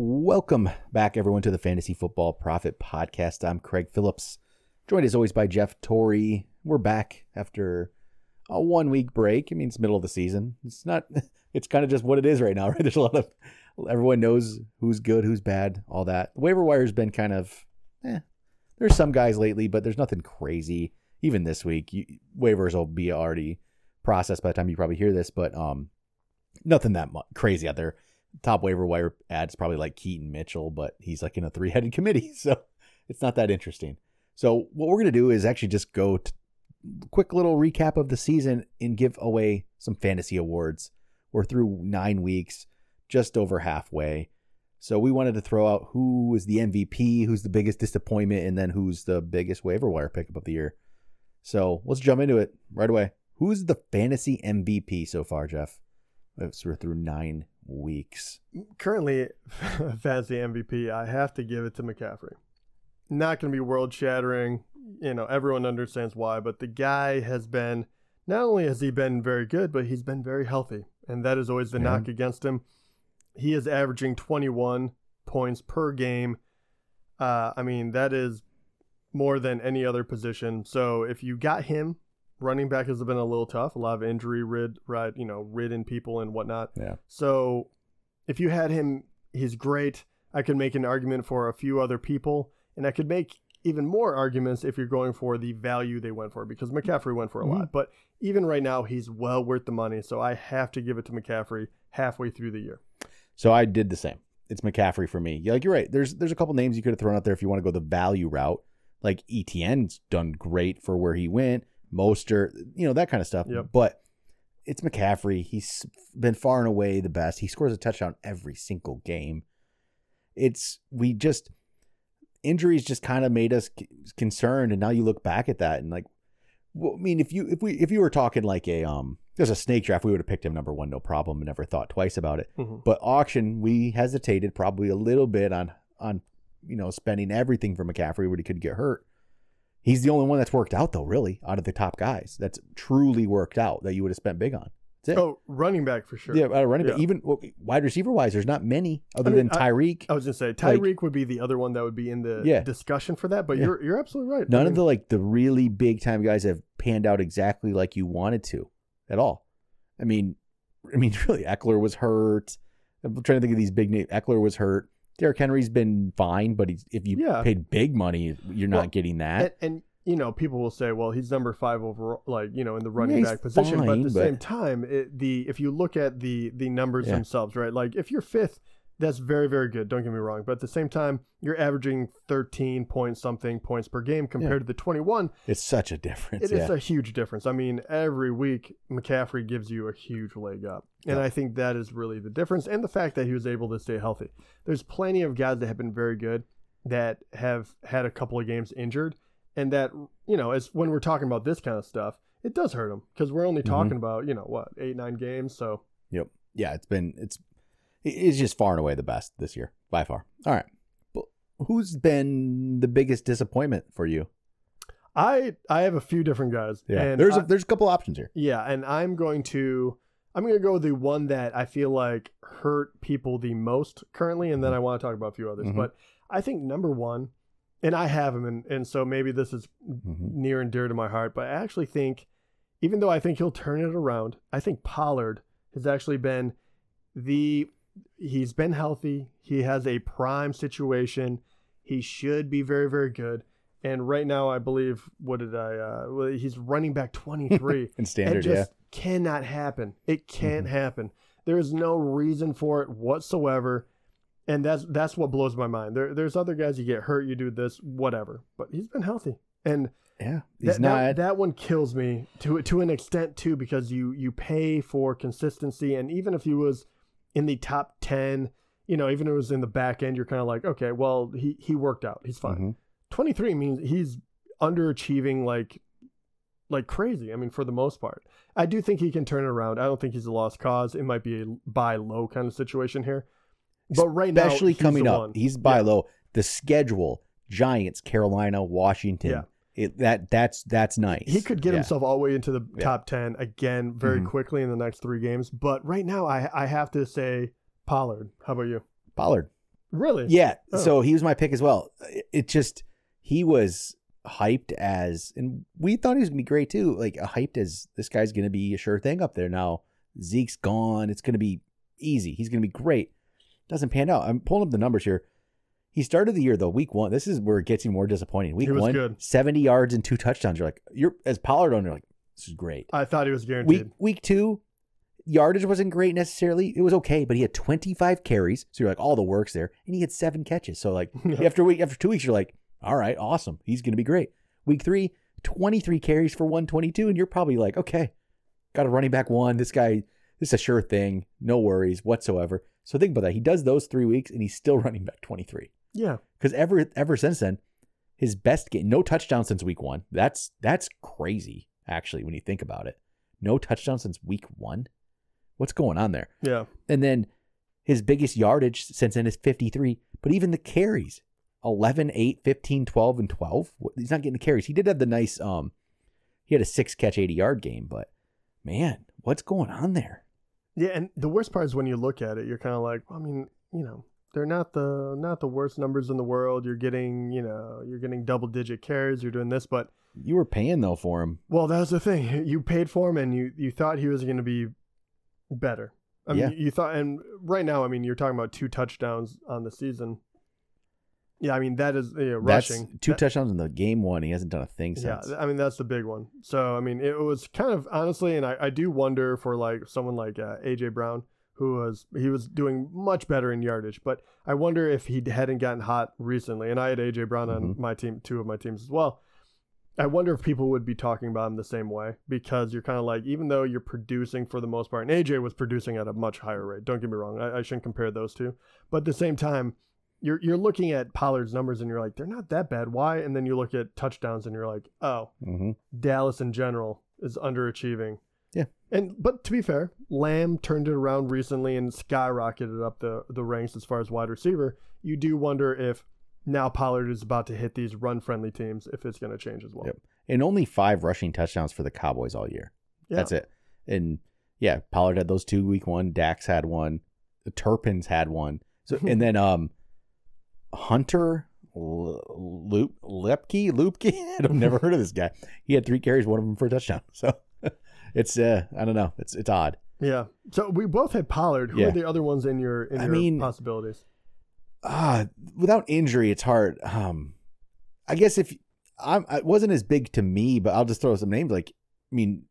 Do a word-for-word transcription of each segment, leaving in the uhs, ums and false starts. Welcome back, everyone, to the Fantasy Football Prophet Podcast. I'm Craig Phillips, joined as always by Jeff Torrey. We're back after a one-week break. I mean, it's middle of the season. It's not. It's kind of just what it is right now, right? There's a lot of everyone knows who's good, who's bad, all that. The waiver wire has been kind of. Eh, there's some guys lately, but there's nothing crazy. Even this week, you, waivers will be already processed by the time you probably hear this, but um, nothing that mu- crazy out there. Top waiver wire ads probably like Keaton Mitchell, but he's like in a three-headed committee, so it's not that interesting. So what we're going to do is actually just go to quick little recap of the season and give away some fantasy awards. We're through nine weeks, just over halfway. So we wanted to throw out who is the M V P, who's the biggest disappointment, and then who's the biggest waiver wire pickup of the year. So let's jump into it right away. Who's the fantasy M V P so far, Jeff? We're through nine weeks. Currently, fantasy M V P, I have to give it to McCaffrey. Not going to be world-shattering. You know, everyone understands why, but the guy has been, not only has he been very good, but he's been very healthy. And that is always the yeah. knock against him. He is averaging twenty-one points per game. Uh, I mean, that is more than any other position. So if you got him, running back has been a little tough. A lot of injury rid, right, you know, ridden people and whatnot. Yeah. So if you had him, he's great. I could make an argument for a few other people, and I could make even more arguments if you're going for the value they went for, because McCaffrey went for a mm-hmm. lot. But even right now, he's well worth the money. So I have to give it to McCaffrey halfway through the year. So I did the same. It's McCaffrey for me. You're like, you're right. There's there's a couple names you could have thrown out there if you want to go the value route. Like E T N's done great for where he went. Mostert, you know, that kind of stuff. Yep. But it's McCaffrey. He's been far and away the best. He scores a touchdown every single game. It's we just injuries just kind of made us c- concerned, and now you look back at that and like, well, I mean, if you if we if you were talking like a um, there's a snake draft, we would have picked him number one, no problem, and never thought twice about it. Mm-hmm. But auction, we hesitated probably a little bit on on you know spending everything for McCaffrey where he could get hurt. He's the only one that's worked out, though, really, out of the top guys. That's truly worked out that you would have spent big on. That's it. Oh, running back for sure. Yeah, uh, running yeah. back. Even well, wide receiver-wise, there's not many other I mean, than Tyreek. I, I was going to say, Tyreek like, would be the other one that would be in the yeah. discussion for that, but yeah. you're you're absolutely right. None I mean, of the like the really big-time guys have panned out exactly like you wanted to at all. I mean, I mean, really, Eckler was hurt. I'm trying to think of these big names. Eckler was hurt. Derrick Henry's been fine, but he's, if you yeah. paid big money, you're well, not getting that. And, and, you know, people will say, well, he's number five overall, like, you know, in the running yeah, back position. Fine, but at the but... same time, it, the if you look at the the numbers yeah. themselves, right, like if you're fifth, that's very, very good. Don't get me wrong. But at the same time, you're averaging thirteen point something points per game compared yeah. to the twenty-one. It's such a difference. It yeah. is a huge difference. I mean, every week, McCaffrey gives you a huge leg up. And yeah. I think that is really the difference. And the fact that he was able to stay healthy. There's plenty of guys that have been very good that have had a couple of games injured. And that, you know, as when we're talking about this kind of stuff, it does hurt him because we're only talking mm-hmm. about, you know, what, eight, nine games. So, yep. Yeah, it's been, it's, He's just far and away the best this year, by far. All right. But who's been the biggest disappointment for you? I I have a few different guys. Yeah, and there's I, a, there's a couple options here. Yeah, and I'm going to I'm going to go with the one that I feel like hurt people the most currently, and then I want to talk about a few others. Mm-hmm. But I think number one, and I have him, and, and so maybe this is mm-hmm. near and dear to my heart, but I actually think, even though I think he'll turn it around, I think Pollard has actually been the... He's been healthy. He has a prime situation. He should be very, very good. And right now, I believe, what did I, uh, well, he's running back twenty-three. In standard, it just yeah. cannot happen. It can't mm-hmm. happen. There is no reason for it whatsoever. And that's that's what blows my mind. There, There's other guys, you get hurt, you do this, whatever. But he's been healthy. And yeah, he's that, not... that, that one kills me to to an extent, too, because you you pay for consistency. And even if he was... in the top ten, you know, even if it was in the back end, you're kind of like, okay, well, he, he worked out. He's fine. Mm-hmm. twenty-three means he's underachieving like like crazy, I mean, for the most part. I do think he can turn it around. I don't think he's a lost cause. It might be a buy low kind of situation here. But right Especially now, especially coming up, one. he's buy yeah. low. The schedule, Giants, Carolina, Washington. Yeah. It, that that's that's nice. He could get yeah. himself all the way into the yeah. top ten again very mm-hmm. quickly in the next three games. But right now, I I have to say Pollard. How about you? Pollard. Really? Yeah. Oh. So he was my pick as well. It just, he was hyped as, and we thought he was going to be great too, like hyped as this guy's going to be a sure thing up there. Now Zeke's gone. It's going to be easy. He's going to be great. Doesn't pan out. I'm pulling up the numbers here. He started the year though, week one. This is where it gets even more disappointing. Week one, good. seventy yards and two touchdowns. You're like, you're as Pollard owner, you're like, this is great. I thought he was guaranteed. Week, week two, yardage wasn't great necessarily. It was okay, but he had twenty-five carries. So you're like, all the work's there. And he had seven catches. So like after week, after two weeks, you're like, all right, awesome. He's going to be great. Week three, twenty-three carries for one twenty-two. And you're probably like, okay, got a running back one. This guy, this is a sure thing. No worries whatsoever. So think about that. He does those three weeks and he's still running back twenty-three. Yeah. Because ever, ever since then, his best game, no touchdown since week one. That's, that's crazy. Actually, when you think about it, no touchdown since week one. What's going on there? Yeah. And then his biggest yardage since then is fifty-three, but even the carries, eleven, eight, fifteen, twelve, and twelve. He's not getting the carries. He did have the nice, um, he had a six catch, eighty yard game, but man, what's going on there? Yeah. And the worst part is when you look at it, you're kind of like, well, I mean, you know, they're not the, not the worst numbers in the world. You're getting, you know, you're getting double digit carries. You're doing this, but you were paying though for him. Well, that was the thing. You paid for him and you, you thought he was going to be better. I yeah. mean, you thought, and right now, I mean, you're talking about two touchdowns on the season. Yeah, I mean, that is you know, rushing. That's two that, touchdowns in the game one. He hasn't done a thing since. Yeah, I mean, that's the big one. So, I mean, it was kind of, honestly, and I, I do wonder for like someone like uh, A J Brown, who was, he was doing much better in yardage, but I wonder if he hadn't gotten hot recently. And I had A J Brown on mm-hmm. my team, two of my teams as well. I wonder if people would be talking about him the same way, because you're kind of like, even though you're producing for the most part, and A J was producing at a much higher rate. Don't get me wrong. I, I shouldn't compare those two. But at the same time, you're you're looking at Pollard's numbers and you're like, they're not that bad. Why? And then you look at touchdowns and you're like, oh, mm-hmm. Dallas in general is underachieving. Yeah. And but to be fair, Lamb turned it around recently and skyrocketed up the, the ranks as far as wide receiver. You do wonder if now Pollard is about to hit these run-friendly teams if it's going to change as well. Yep. And only five rushing touchdowns for the Cowboys all year. Yeah. That's it. And yeah, Pollard had those two week one. Dax had one. The Turpins had one. So and then um, Hunter Loop Lepke Lupke. I've never heard of this guy. He had three carries, one of them for a touchdown. So it's uh, I don't know. It's it's odd. Yeah. So we both had Pollard. Who yeah. are the other ones in your in your I mean, possibilities? Ah, uh, without injury, it's hard. Um, I guess if I'm, it wasn't as big to me, but I'll just throw some names. Like, I mean,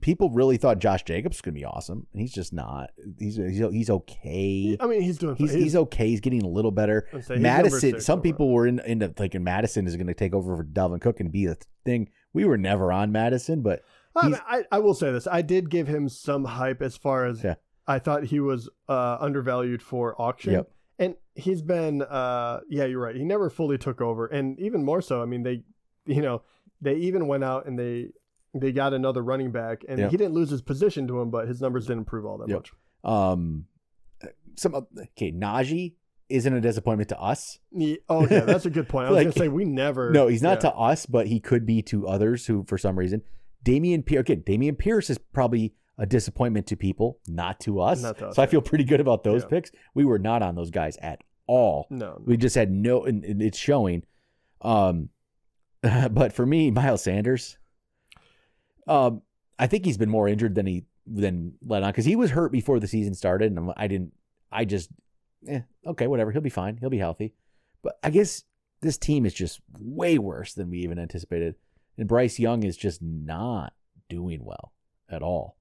people really thought Josh Jacobs was going to be awesome, and he's just not. He's he's, he's okay. I mean, he's doing. He's, he's, he's okay. He's getting a little better. Madison. Some people were in into thinking Madison is going to take over for Dalvin Cook and be the thing. We were never on Madison, but I, mean, I I will say this: I did give him some hype as far as yeah. I thought he was uh, undervalued for auction. Yep. And he's been, uh, yeah, you're right. He never fully took over. And even more so, I mean, they, you know, they even went out and they they got another running back. And yep. he didn't lose his position to him, but his numbers didn't improve all that yep. much. Um, some Okay, Najee isn't a disappointment to us. Yeah, oh, yeah, that's a good point. I was like, going to say, we never. No, he's not yeah. to us, but he could be to others who, for some reason. Damian Pierce, okay, Damian Pierce is probably a disappointment to people, not to us. Not to us so yeah. I feel pretty good about those yeah. picks. We were not on those guys at all. No, no. We just had no, and, and it's showing. Um, but for me, Miles Sanders, um, I think he's been more injured than he than let on because he was hurt before the season started, and I didn't. I just, eh, okay, whatever. He'll be fine. He'll be healthy. But I guess this team is just way worse than we even anticipated, and Bryce Young is just not doing well at all.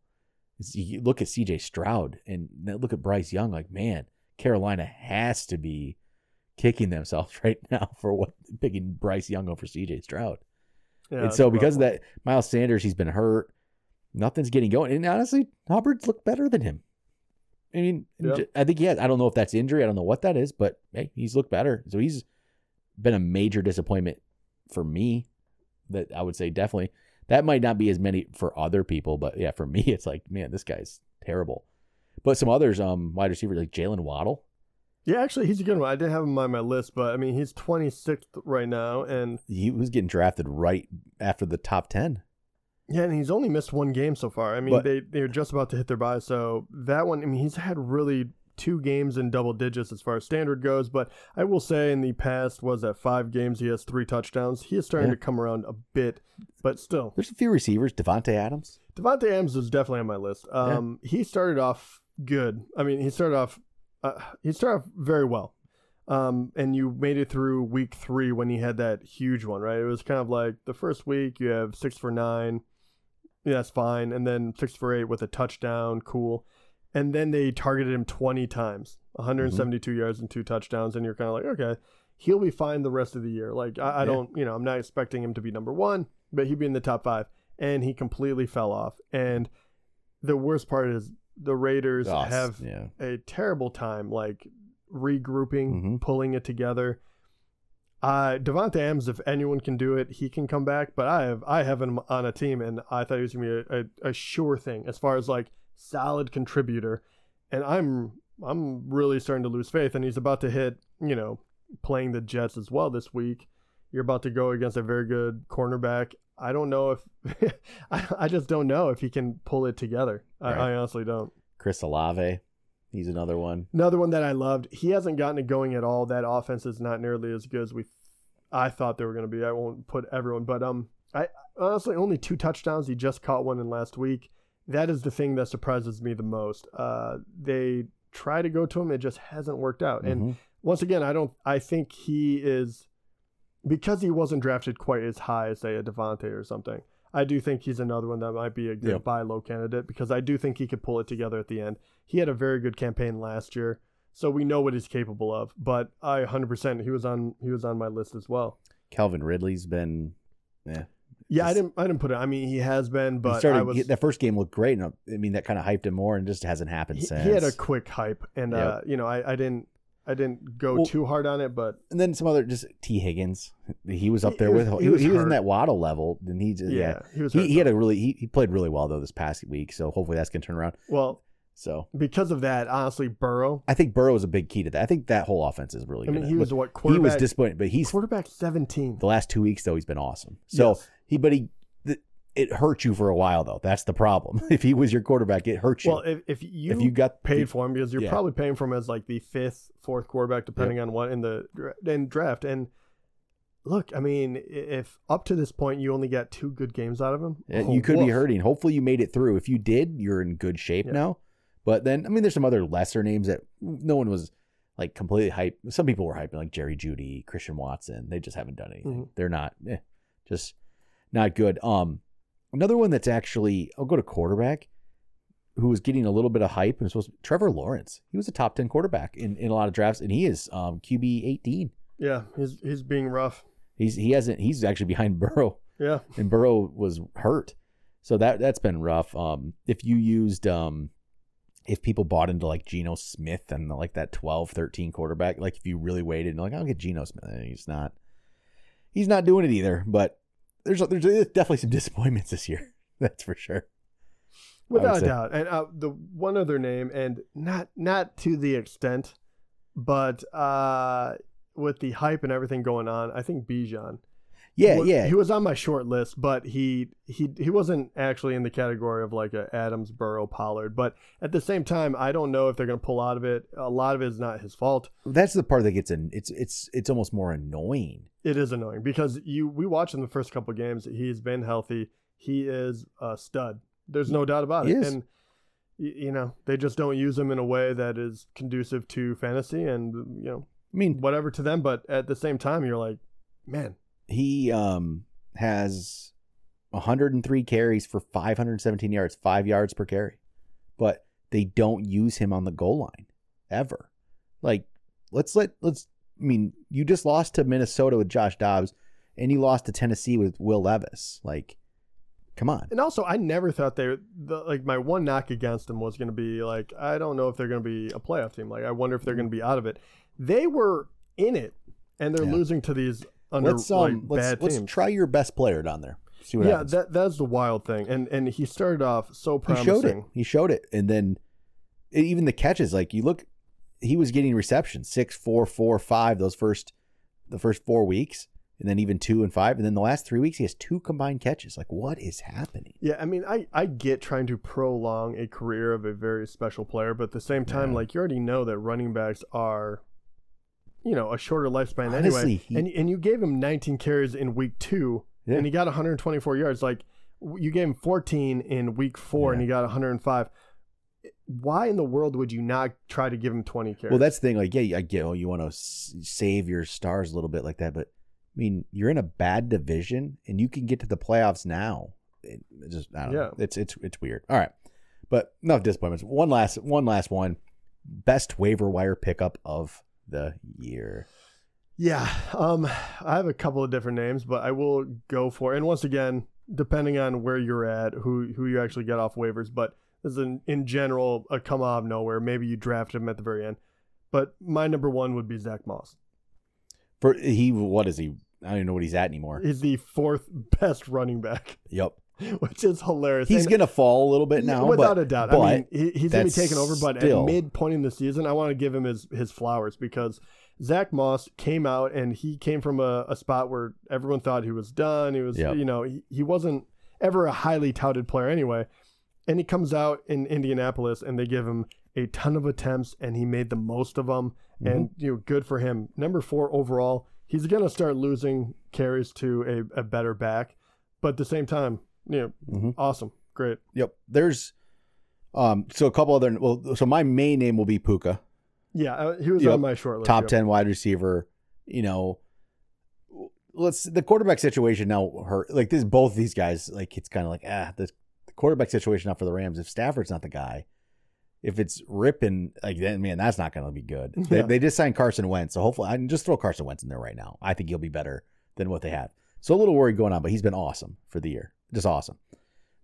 You look at C J. Stroud and look at Bryce Young, like, man, Carolina has to be kicking themselves right now for what picking Bryce Young over C J. Stroud. Yeah, and so because of that, Miles Sanders, he's been hurt. Nothing's getting going. And honestly, Hubbard's looked better than him. I mean, yeah. I think he has. I don't know if that's injury. I don't know what that is, but hey, he's looked better. So he's been a major disappointment for me that I would say definitely. That might not be as many for other people, but yeah, for me, it's like, man, this guy's terrible. But some others, um, wide receivers like Jalen Waddle. Yeah, actually, he's a good one. I didn't have him on my list, but I mean, he's twenty-sixth right now, and he was getting drafted right after the top ten. Yeah, and he's only missed one game so far. I mean, but, they they're just about to hit their bye, so that one. I mean, he's had really two games in double digits as far as standard goes, but I will say in the past was that five games he has three touchdowns. He is starting yeah. to come around a bit, but still. There's a few receivers. Davante Adams. Davante Adams is definitely on my list. Um, yeah. He started off good. I mean, he started off uh, he started off very well. Um, and you made it through week three when he had that huge one, right? It was kind of like the first week you have six for nine. Yeah, that's fine. And then six for eight with a touchdown. Cool. And then they targeted him twenty times, one hundred seventy-two mm-hmm. yards and two touchdowns. And you're kind of like, okay, he'll be fine the rest of the year. Like, I, I yeah. don't, you know, I'm not expecting him to be number one, but he'd be in the top five. And he completely fell off. And the worst part is the Raiders oh, have yeah. a terrible time, like, regrouping, mm-hmm. pulling it together. Uh, Davante Adams, if anyone can do it, he can come back. But I have I have him on a team, and I thought he was gonna be a, a, a sure thing as far as like solid contributor. And I'm I'm really starting to lose faith. And he's about to hit, you know, playing the Jets as well this week. You're about to go against a very good cornerback. I don't know if I, I just don't know if he can pull it together. Right. I, I honestly don't. Chris Olave. He's another one. Another one that I loved. He hasn't gotten it going at all. That offense is not nearly as good as we, I thought they were going to be. I won't put everyone, but um, I honestly only two touchdowns. He just caught one in last week. That is the thing that surprises me the most. Uh, they try to go to him. It just hasn't worked out. Mm-hmm. And once again, I don't. I think he is, because he wasn't drafted quite as high as say a Davante or something. I do think he's another one that might be a good yep. buy low candidate, because I do think he could pull it together at the end. He had a very good campaign last year, so we know what he's capable of. But I one hundred percent he was on he was on my list as well. Calvin Ridley's been, yeah, yeah. I didn't I didn't put it. I mean, he has been, but started, I was, that first game looked great, and I mean that kind of hyped him more, and just hasn't happened he, since. He had a quick hype, and yep. uh, you know, I, I didn't. I didn't go well, too hard on it, but and then some other just T. Higgins, he was up there he, with he, he, was, he was in that Waddle level, and he just, yeah, yeah he was he, he had a really he, he played really well though this past week, so hopefully that's gonna turn around. Well, so because of that, honestly, Burrow, I think Burrow is a big key to that. I think that whole offense is really. I mean, gonna, he was what quarterback. He was disappointed, but he's quarterback seventeen. The last two weeks though, he's been awesome. So yes. he, but he. It hurt you for a while, though. That's the problem. If he was your quarterback, it hurt you. Well, if, if, you, if you got paid for him, because you're yeah. probably paying for him as like the fifth, fourth quarterback, depending yep. on what in the in draft. And look, I mean, if up to this point you only got two good games out of him, yeah, oh, you could woof. be hurting. Hopefully you made it through. If you did, you're in good shape yeah. now. But then, I mean, there's some other lesser names that no one was like completely hyped. Some people were hyping, like Jerry Jeudy, Christian Watson. They just haven't done anything. Mm-hmm. They're not, eh, just not good. Um, Another one that's actually, I'll go to quarterback, who was getting a little bit of hype and was supposed to be Trevor Lawrence. He was a top ten quarterback in, in a lot of drafts, and he is um, Q B eighteen. Yeah, he's he's being rough. He's he hasn't he's actually behind Burrow. Yeah, and Burrow was hurt, so that that's been rough. Um, if you used um, if people bought into like Geno Smith and like that twelve, thirteen quarterback, like if you really waited and like I'll get Geno Smith, he's not he's not doing it either, but. There's, there's definitely some disappointments this year. That's for sure. Without a doubt. And uh, the one other name, and not not to the extent, but uh, with the hype and everything going on, I think Bijan. Yeah, was, yeah. He was on my short list, but he he he wasn't actually in the category of like a Adams, Burrow, Pollard. But at the same time, I don't know if they're going to pull out of it. A lot of it is not his fault. That's the part that gets in. It's it's it's almost more annoying. It is annoying because you we watched in the first couple of games. He's been healthy. He is a stud. There's no doubt about it. He is. And you know they just don't use him in a way that is conducive to fantasy and you know I mean whatever to them. But at the same time, you're like, man. He um, has one hundred three carries for five hundred seventeen yards, five yards per carry. But they don't use him on the goal line ever. Like, let's let, let's, I mean, you just lost to Minnesota with Josh Dobbs and you lost to Tennessee with Will Levis. Like, come on. And also, I never thought they were, the, like, my one knock against them was going to be, like, I don't know if they're going to be a playoff team. Like, I wonder if they're going to be out of it. They were in it and they're yeah. losing to these. Under, let's um, like, let's, bad let's try your best player down there. See what yeah, happens. that that's the wild thing, and and he started off so promising. He showed it. He showed it, and then it, even the catches. Like you look, he was getting receptions six, four, four, five. Those first the first four weeks, and then even two and five. And then the last three weeks, he has two combined catches. Like, what is happening? Yeah, I mean, I, I get trying to prolong a career of a very special player, but at the same time, yeah. like, you already know that running backs are, you know, a shorter lifespan Honestly, anyway. He... And, and you gave him nineteen carries in week two, yeah. and he got one hundred twenty-four yards. Like, you gave him fourteen in week four, yeah. and he got one hundred five. Why in the world would you not try to give him twenty carries? Well, that's the thing. Like, yeah, I get, oh, you want to s- save your stars a little bit like that, but I mean, you're in a bad division, and you can get to the playoffs now. It just, I don't yeah. know. It's it's it's weird. All right, but enough disappointments. One last one last one. Best waiver wire pickup of the year. Yeah, um, I have a couple of different names, but I will go for. And once again, depending on where you're at, who who you actually get off waivers, but this is an, in general a come out of nowhere. Maybe you draft him at the very end, but my number one would be Zach Moss. For he, what is he? I don't even know what he's at anymore. He's the fourth best running back. Yep. Which is hilarious. He's going to fall a little bit now. Without but, a doubt. I mean, he, he's going to be taken over, but still, at mid-point in the season, I want to give him his, his flowers because Zach Moss came out and he came from a, a spot where everyone thought he was done. He was, yep. you know, he, he wasn't ever a highly touted player anyway. And he comes out in Indianapolis and they give him a ton of attempts and he made the most of them. Mm-hmm. And, you know, good for him. Number four overall. He's going to start losing carries to a, a better back, but at the same time, you know, mm-hmm. awesome. Great. Yep. There's, um, so a couple other, well, so my main name will be Puka. Yeah. He was yep. on my short list. Top yep. ten wide receiver, you know, let's, the quarterback situation now hurt. Like this, both these guys, like, it's kind of like, ah, the, the quarterback situation now for the Rams, if Stafford's not the guy, if it's ripping, like, then, man, that's not going to be good. They, yeah. they just signed Carson Wentz, so hopefully I can just throw Carson Wentz in there right now. I think he'll be better than what they have. So a little worry going on, but he's been awesome for the year. Just awesome.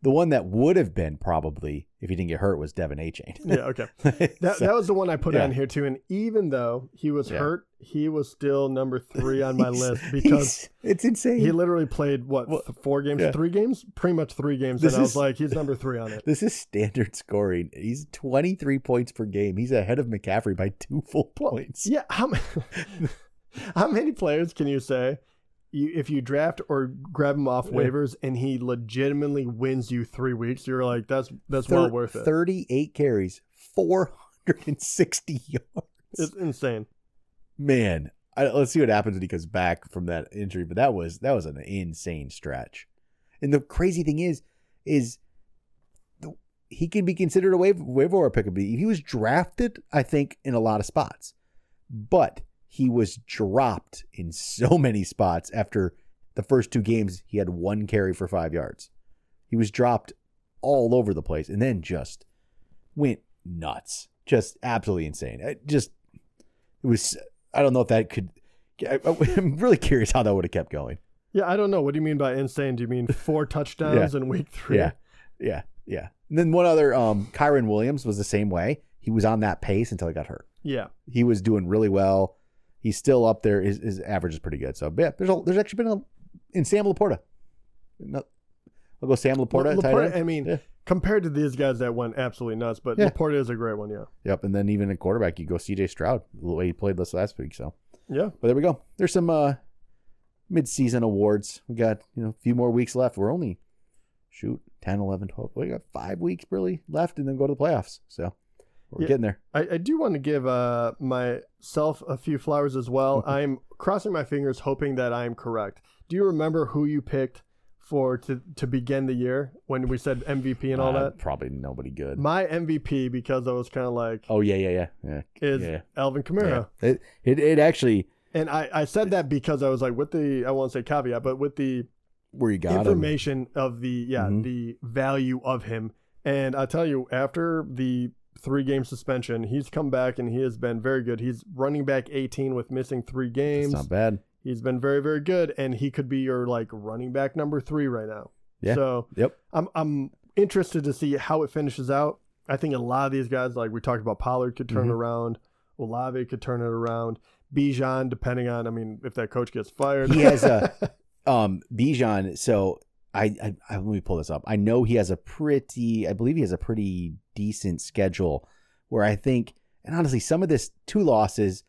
The one that would have been probably, if he didn't get hurt, was Devin Achane. Yeah, okay. That so, that was the one I put yeah. on here, too. And even though he was yeah. hurt, he was still number three on my list because it's insane. He literally played, what, well, four games, yeah. three games? Pretty much three games. This and I was is, like, he's number three on it. This is standard scoring. He's twenty-three points per game. He's ahead of McCaffrey by two full points. Yeah. How, how many players can you say? You, if you draft or grab him off waivers and he legitimately wins you three weeks, you're like, that's that's Thir- well worth it. thirty-eight carries, four hundred sixty yards. It's insane. Man, I, let's see what happens when he comes back from that injury. But that was that was an insane stretch. And the crazy thing is, is the, he can be considered a waiver waiver pickup. He was drafted, I think, in a lot of spots. But he was dropped in so many spots. After the first two games, he had one carry for five yards. He was dropped all over the place and then just went nuts. Just absolutely insane. It just, it was, I don't know if that could, I, I'm really curious how that would have kept going. Yeah, I don't know. What do you mean by insane? Do you mean four touchdowns yeah. in week three? Yeah, yeah, yeah. And then one other, um, Kyren Williams was the same way. He was on that pace until he got hurt. Yeah. He was doing really well. He's still up there. His, his average is pretty good. So, yeah, there's a, there's actually been a in Sam Laporta. No, I'll go Sam Laporta. La, Laporta I mean, yeah. compared to these guys that went absolutely nuts, but yeah. Laporta is a great one, yeah. Yep, and then even at quarterback, you go C J. Stroud, the way he played this last week. So, yeah. But there we go. There's some uh, mid-season awards. We got, you know, a few more weeks left. We're only, shoot, ten, eleven, twelve. We got five weeks really left, and then go to the playoffs. So. We're yeah, getting there. I, I do want to give uh, myself a few flowers as well. I'm crossing my fingers, hoping that I'm correct. Do you remember who you picked for to, to begin the year when we said M V P and all uh, that? Probably nobody good. My M V P, because I was kind of like, oh yeah, yeah, yeah, yeah. Is yeah, yeah. Alvin Kamara. Yeah. It, it it actually. And I, I said that because I was like, with the I won't say caveat, but with the where you got information him. Of the yeah mm-hmm. the value of him, and I tell you after the. Three-game suspension. He's come back, and he has been very good. He's running back eighteen with missing three games. That's not bad. He's been very, very good, and he could be your, like, running back number three right now. Yeah. So yep. I'm I'm interested to see how it finishes out. I think a lot of these guys, like we talked about, Pollard could turn mm-hmm. it around. Olave could turn it around. Bijan, depending on, I mean, if that coach gets fired. He has a um, Bijan, so... I, I, I let me pull this up. I know he has a pretty, I believe he has a pretty decent schedule where I think, and honestly, some of this two losses,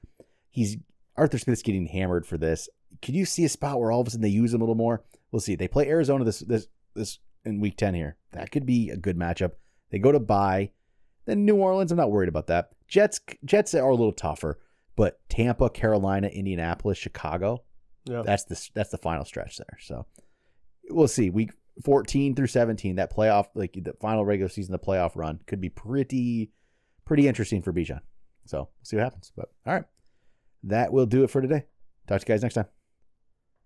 he's Arthur Smith's getting hammered for this. Can you see a spot where all of a sudden they use him a little more? We'll see. They play Arizona this this this in week ten here. That could be a good matchup. They go to bye. Then New Orleans, I'm not worried about that. Jets Jets are a little tougher, but Tampa, Carolina, Indianapolis, Chicago, yeah. that's the that's the final stretch there. So we'll see. Week fourteen through seventeen, that playoff, like the final regular season, the playoff run could be pretty pretty interesting for Bijan. So we'll see what happens. But all right, that will do it for today. Talk to you guys next time.